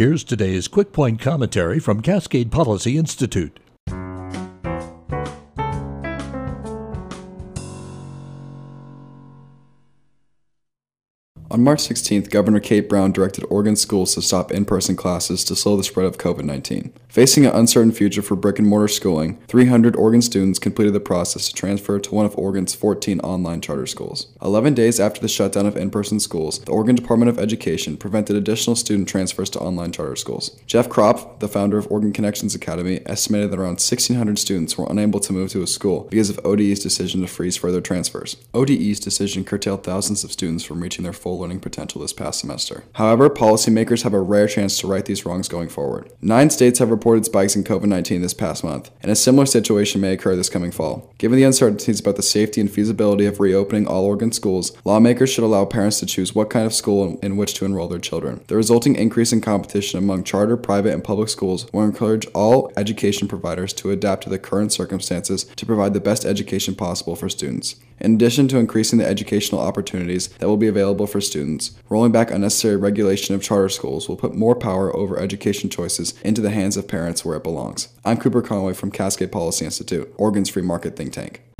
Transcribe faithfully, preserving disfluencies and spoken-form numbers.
Here's today's Quick Point commentary from Cascade Policy Institute. On March sixteenth, Governor Kate Brown directed Oregon schools to stop in-person classes to slow the spread of COVID nineteen. Facing an uncertain future for brick-and-mortar schooling, three hundred Oregon students completed the process to transfer to one of Oregon's fourteen online charter schools. Eleven days after the shutdown of in-person schools, the Oregon Department of Education prevented additional student transfers to online charter schools. Jeff Kropf, the founder of Oregon Connections Academy, estimated that around sixteen hundred students were unable to move to a school because of O D E's decision to freeze further transfers. O D E's decision curtailed thousands of students from reaching their full learning potential this past semester. However, policymakers have a rare chance to right these wrongs going forward. Nine states have reported spikes in COVID nineteen this past month, and a similar situation may occur this coming fall. Given the uncertainties about the safety and feasibility of reopening all Oregon schools, lawmakers should allow parents to choose what kind of school in which to enroll their children. The resulting increase in competition among charter, private, and public schools will encourage all education providers to adapt to the current circumstances to provide the best education possible for students. In addition to increasing the educational opportunities that will be available for students, rolling back unnecessary regulation of charter schools will put more power over education choices into the hands of parents where it belongs. I'm Cooper Conway from Cascade Policy Institute, Oregon's free market think tank.